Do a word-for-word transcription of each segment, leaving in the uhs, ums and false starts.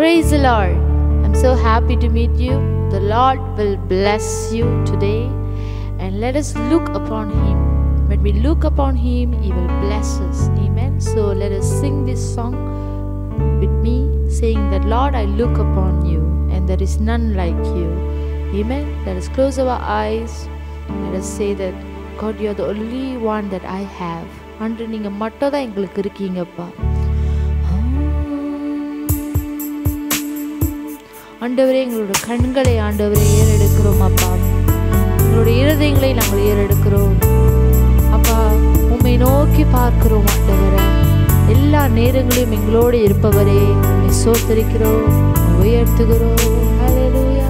Praise the Lord. I'm so happy to meet you. The Lord will bless you today. And let us look upon Him. When we look upon Him, He will bless us. Amen. So let us sing this song with me, saying that, Lord, I look upon you, and there is none like you. Amen. Let us close our eyes. Let us say that, God, you are the only one that I have. அன்று நீங்கள் மட்டும் தான் எங்களுக்கு இருக்கீங்கப்பா. ஆண்டவரே, எங்களோட கண்களை ஆண்டவரை ஏறெடுக்கிறோம் அப்பா. எங்களுடைய இருதயங்களை நாங்கள் ஏறெடுக்கிறோம் அப்பா. உம்மை நோக்கி பார்க்கிறோம் ஆண்டவரை. எல்லா நேரங்களையும் எங்களோடு இருப்பவரே, உம்மை சோத்தரிக்கிறோம், உயர்த்துகிறோம். ஹல்லேலூயா.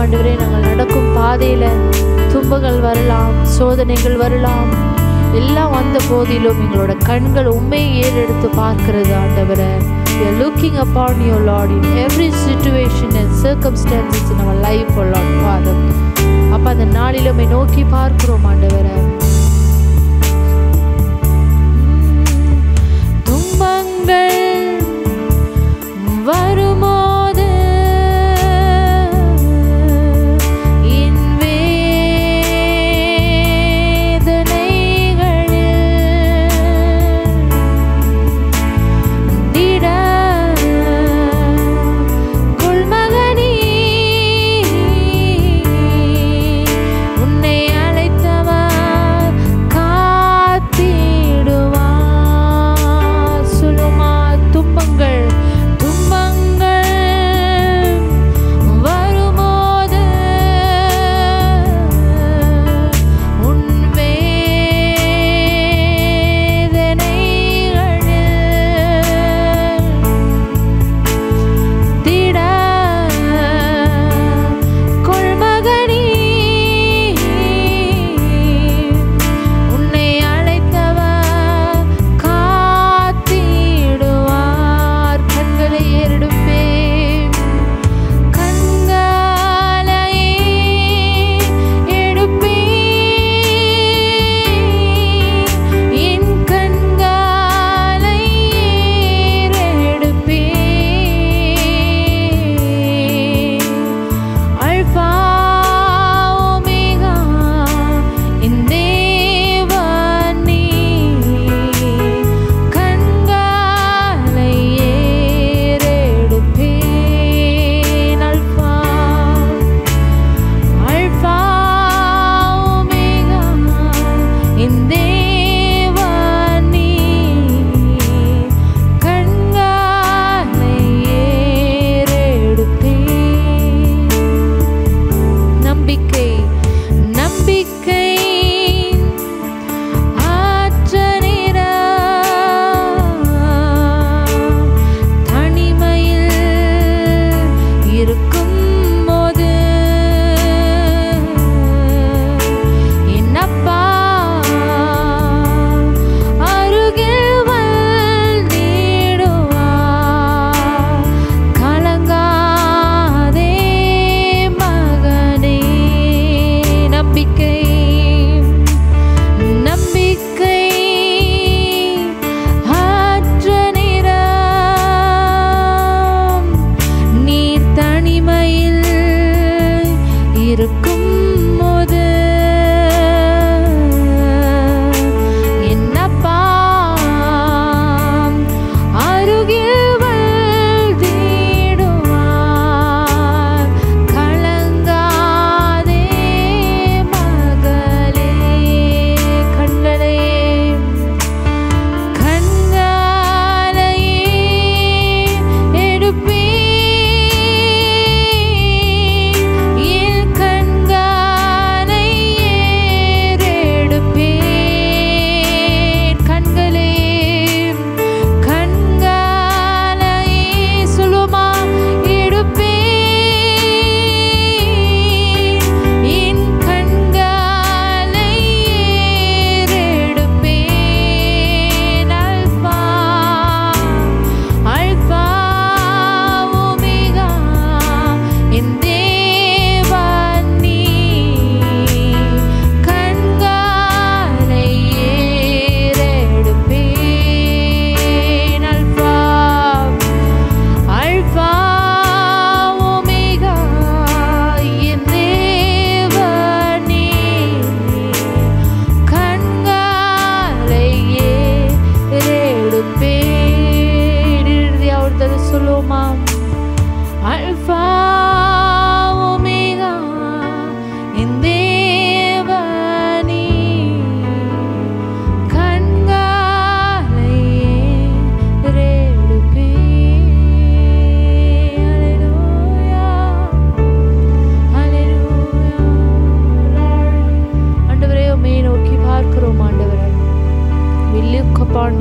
ஆண்டவரே, நாங்கள் நடக்கும் பாதையில துன்பங்கள் வரலாம், சோதனைகள் வரலாம். எல்லாம் வந்த போதிலும் எங்களோட கண்கள் உண்மையை ஏறெடுத்து பார்க்கிறது ஆண்டவரே. We are looking upon you, Lord, in every situation and circumstances in our life, O Lord Father. அப்ப அந்த நாளிலுமே நோக்கி பார்க்கிறோம் ஆண்டவரே. துன்பங்கள் வருமோ தவா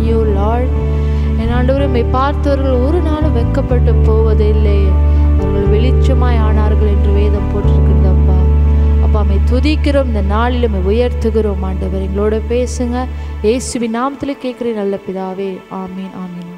you, Lord. என் ஆண்டவரே, உம்மை பார்த்தவர்கள் ஒரு நாளும் வெட்கப்பட்டு போவதில்லை, அவர்கள் வெளிச்சமாய் ஆனார்கள் என்று வேதம் போட்டிருக்கிறது. அப்பா அப்பா உம்மை துதிக்கிறோம், இந்த நாளில் உம்மை உயர்த்துகிறோம். ஆண்டவரே, எங்களோட பேசுங்க. இயேசுவின் நாமத்தில் கேட்குறேன் நல்ல பிதாவே, ஆமீன் ஆமீன்.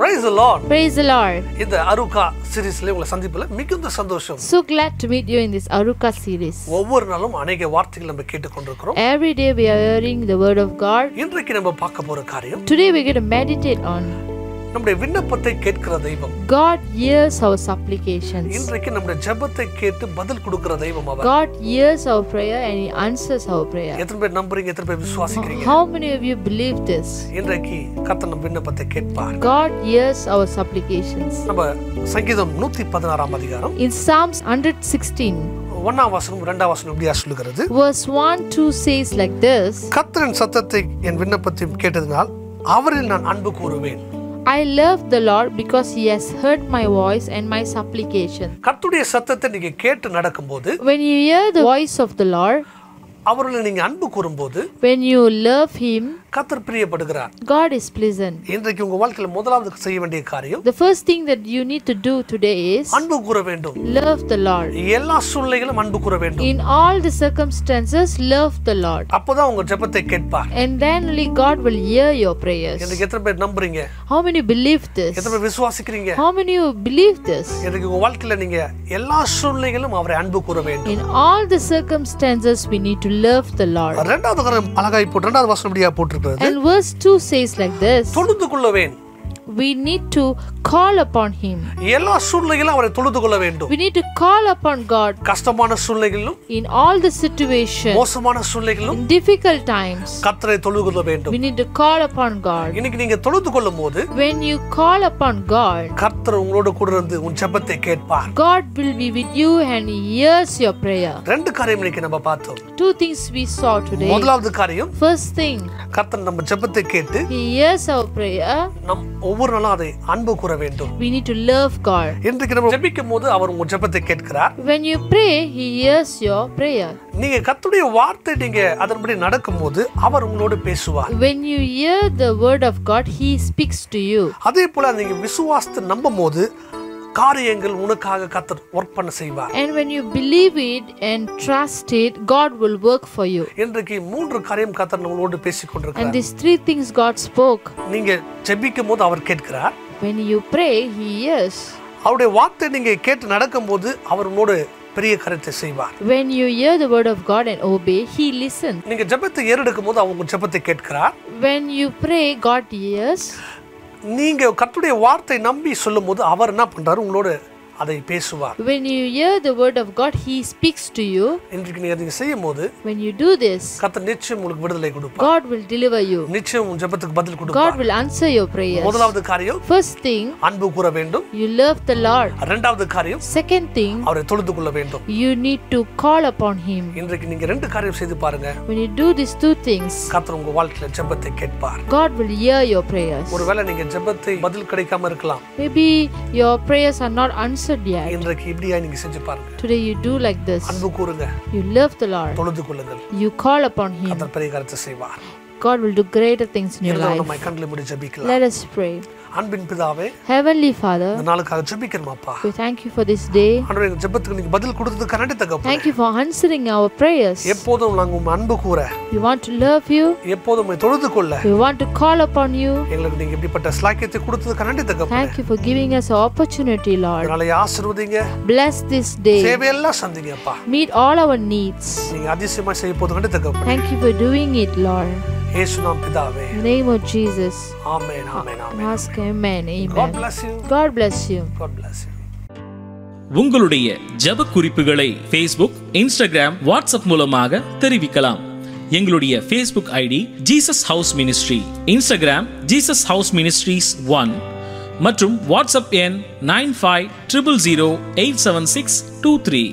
Praise the Lord. Praise the Lord. இந்த அருகா சீரிஸ்ல உங்களை சந்திப்பல மிகுந்த சந்தோஷம். So glad to meet you in this Aruka series. ஒவ்வொரு நாளும் अनेक வார்த்தைகளை நம்ம கேட்டுக்கொண்டிருக்கிறோம். Every day we are hearing the word of God. இன்றைக்கு நம்ம பார்க்க போற காரியம், Today we are going to meditate on. நம்முடைய விண்ணப்பத்தை கேட்கிற தெய்வம். God hears our supplications. இன்றைக்கு நம்முடைய ஜெபத்தை கேட்டு பதில் கொடுக்கிற தெய்வம் அவர். God hears our prayer and he answers our prayer. எத்தனை பேர் நம்புறீங்க? எத்தனை பேர் விசுவாசிக்கிறீங்க? How many of you believe this? இன்றைக்கு கர்த்தர் நம்ம விண்ணப்பத்தை கேட்பார். God hears our supplications. நம்ம சங்கீதம் நூற்று பதினாறு ஆம் அதிகாரம், In Psalms one sixteen ஒன்றாம் வசனம் இரண்டாம் வசனம் இப்படியா சொல்கிறது. Verse one two says like this. கர்த்தரின் சத்தத்தை என் விண்ணப்பத்தையும் கேட்டதினால் அவரில் நான் அன்பு கூருவேன். I love the Lord because he has heard my voice and my supplication. கர்த்தருடைய சத்தத்தை நீங்க கேட்டு நடக்கும்போது, when you hear the voice of the Lord, அவருல நீங்க அன்பு கூரும்போது, when you love him, கர்த்தர் பிரியப்படுகிறார். God is pleasant. இன்றைக்கு உங்க வாழ்க்கையில முதலாவது செய்ய வேண்டிய காரியம், the first thing that you need to do today is அன்பு கூர வேண்டும். Love the Lord. எல்லா சூழ்நிலையிலும் அன்பு கூர வேண்டும். In all the circumstances love the Lord. அப்பதான் உங்க ஜெபத்தை கேட்பார். And then only God will hear your prayers. இன்றைக்கு எத்தனை பேர் நம்புறீங்க? How many believe this? எத்தனை பேர் விசுவாசிக்கிறீங்க? How many you believe this? இன்றைக்கு உங்க வாழ்க்கையில நீங்க எல்லா சூழ்நிலையிலும் அவரை அன்பு கூர வேண்டும். In all the circumstances we need to love the Lord. இரண்டாவது காரியம் அழகாய் போட்டு இரண்டாவது வசனம் அப்படியே போட்டு. And verse two says like this. தொழுது கொள்ளவேன். We need to call upon him. எல்லா சூழ்நிலையிலும் அவரை தொழுது கொள்ள வேண்டும். We need to call upon God. கஷ்டமான சூழ்நிலைகளிலும், in all the situation, மோசமான சூழ்நிலைகளிலும், in difficult times, கர்த்தரை தொழுது கொள்ள வேண்டும். We need to call upon God. இன்னைக்கு நீங்க தொழுது கொள்ளும்போது, when you call upon God, கர்த்தர் உங்களோட கூட இருந்து உன் ஜெபத்தை கேட்பார். God will be with you and he hears your prayer. ரெண்டு காரியங்களை இன்னைக்கு நம்ம பார்த்தோம். Two things we saw today. முதலாவது காரியம், first thing, கர்த்தர் நம்ம ஜெபத்தை கேட்டு, he hears our prayer. நம் ஒவ்வொரு நாளும் அதை அன்பு கூற வேண்டும். We need to love God. இன்றைக்கு நம்ம ஜெபிக்கும்போது அவர் உங்க ஜெபத்தை கேட்கிறார். When you pray, he hears your prayer. நீங்க கர்த்தருடைய வார்த்தை நீங்க அதன்படி நடக்கும்போது அவர் உங்களோடு பேசுவார். When you hear the word of God, he speaks to you. அதேபோல நீங்க விசுவாசத்தை நம்பும்போது காரியங்கள் உனக்காக கர்த்தர் வொர்க் பண்ண செய்வார். And when you believe it and trust it, God will work for you. இன்றைக்கு மூன்று காரியம் கர்த்தர் உங்களோடு பேசிக் கொண்டிருக்கிறார். And these three things God spoke. நீங்க ஜெபிக்கும்போது அவர் கேட்கிறார். When you pray, he hears. அவருடைய வார்த்தை நீங்க கேட்டு நடக்கும்போது அவர் உங்களோடு பெரிய காரியத்தை செய்வார். When you hear the word of God and obey, he listens. நீங்க ஜெபத்தை ஏறெடுக்கும்போது அவர் உங்க ஜெபத்தை கேட்கிறார். When you pray, God hears. நீங்க கர்த்தருடைய வார்த்தை நம்பி சொல்லும்போது அவர் என்ன பண்றாரு? உங்களோட அதை பேசுவார். When you hear the word of God, he speaks to you. இன்றைக்கு நீங்க இதை செய்யும்போது, when you do this, கர்த்தர் நிச்சயம் உங்களுக்கு விடுதலை கொடுப்பார். God will deliver you. நிச்சயம் உங்க ஜெபத்துக்கு பதில் கொடுப்பார். God will answer your prayers. முதலாவது காரியம், first thing, அன்பு கூர வேண்டும். You love the Lord. இரண்டாவது காரியம், second thing, அவரை தொழுது கொள்ள வேண்டும். You need to call upon him. இன்றைக்கு நீங்க ரெண்டு காரியம் செய்து பாருங்க. When you do these two things, கர்த்தர் உங்க வாழ்க்கையில ஜெபத்தை கேட்பார். God will hear your prayers. ஒருவேளை நீங்க ஜெபத்தை பதில் கிடைக்காம இருக்கலாம். Maybe your prayers are not answered. இன்றைக்கு இப்படியா நீங்க செஞ்சு பாருங்க. Today you do like this. அன்பு கூருங்க. You love the Lord. தொழுது கொள்ளுங்கள். You call upon him. கர்த்தர் பெரிய காரியத்தை செய்வார். God will do greater things in your life. நம்ம கண்களை மூடி ஜெபிக்கலாம். Let us pray. அன்பின் பிதாவே, Heavenly Father, இந்த நாளுக்காக ஜெபிக்கிறோம் அப்பா. We thank you for this day. ஆண்டவரே, எங்க ஜெபத்துக்கு நீங்க பதில் கொடுத்ததுக்கு நன்றி தகப்பனே. Thank you for answering our prayers. எப்போதும் நாங்கள் உம்மை அன்பு கூர, we want to love you. எப்போதும் உம்மை தொழுது கொள்ள, we want to call upon you. எங்களுக்கு நீங்க இப்படிப்பட்ட ஸ்லாக்கியத்தை கொடுத்ததுக்கு நன்றி தகப்பனே. Thank you for giving us an opportunity, Lord. நாளைய ஆசீர்வதிங்க. Bless this day. சேவையெல்லாம் சந்திங்க அப்பா. Meet all our needs. நீங்க அதிசயமா செய்ய போதுக்கு நன்றி தகப்பனே. Thank you for doing it, Lord. Yesu nam pidave. In the name of Jesus. Amen. Amen. Amen. Ask amen. Amen. God bless you. God bless you. God bless you. உங்களுடைய ஜெப குறிப்புகளை Facebook, Instagram, WhatsApp மூலமாக தெரிவிக்கலாம். எங்களுடைய Facebook ID Jesus House Ministry, Instagram Jesus House Ministries one மற்றும் WhatsApp எண் nine five zero zero zero eight seven six two three.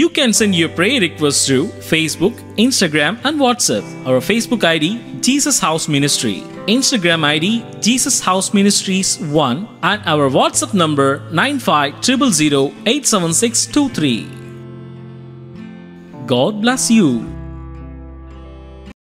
You can send your prayer requests through Facebook, Instagram and WhatsApp. Our Facebook I D Jesus House Ministry, Instagram I D Jesus House Ministries one and our WhatsApp number nine five zero zero zero eight seven six two three. God bless you.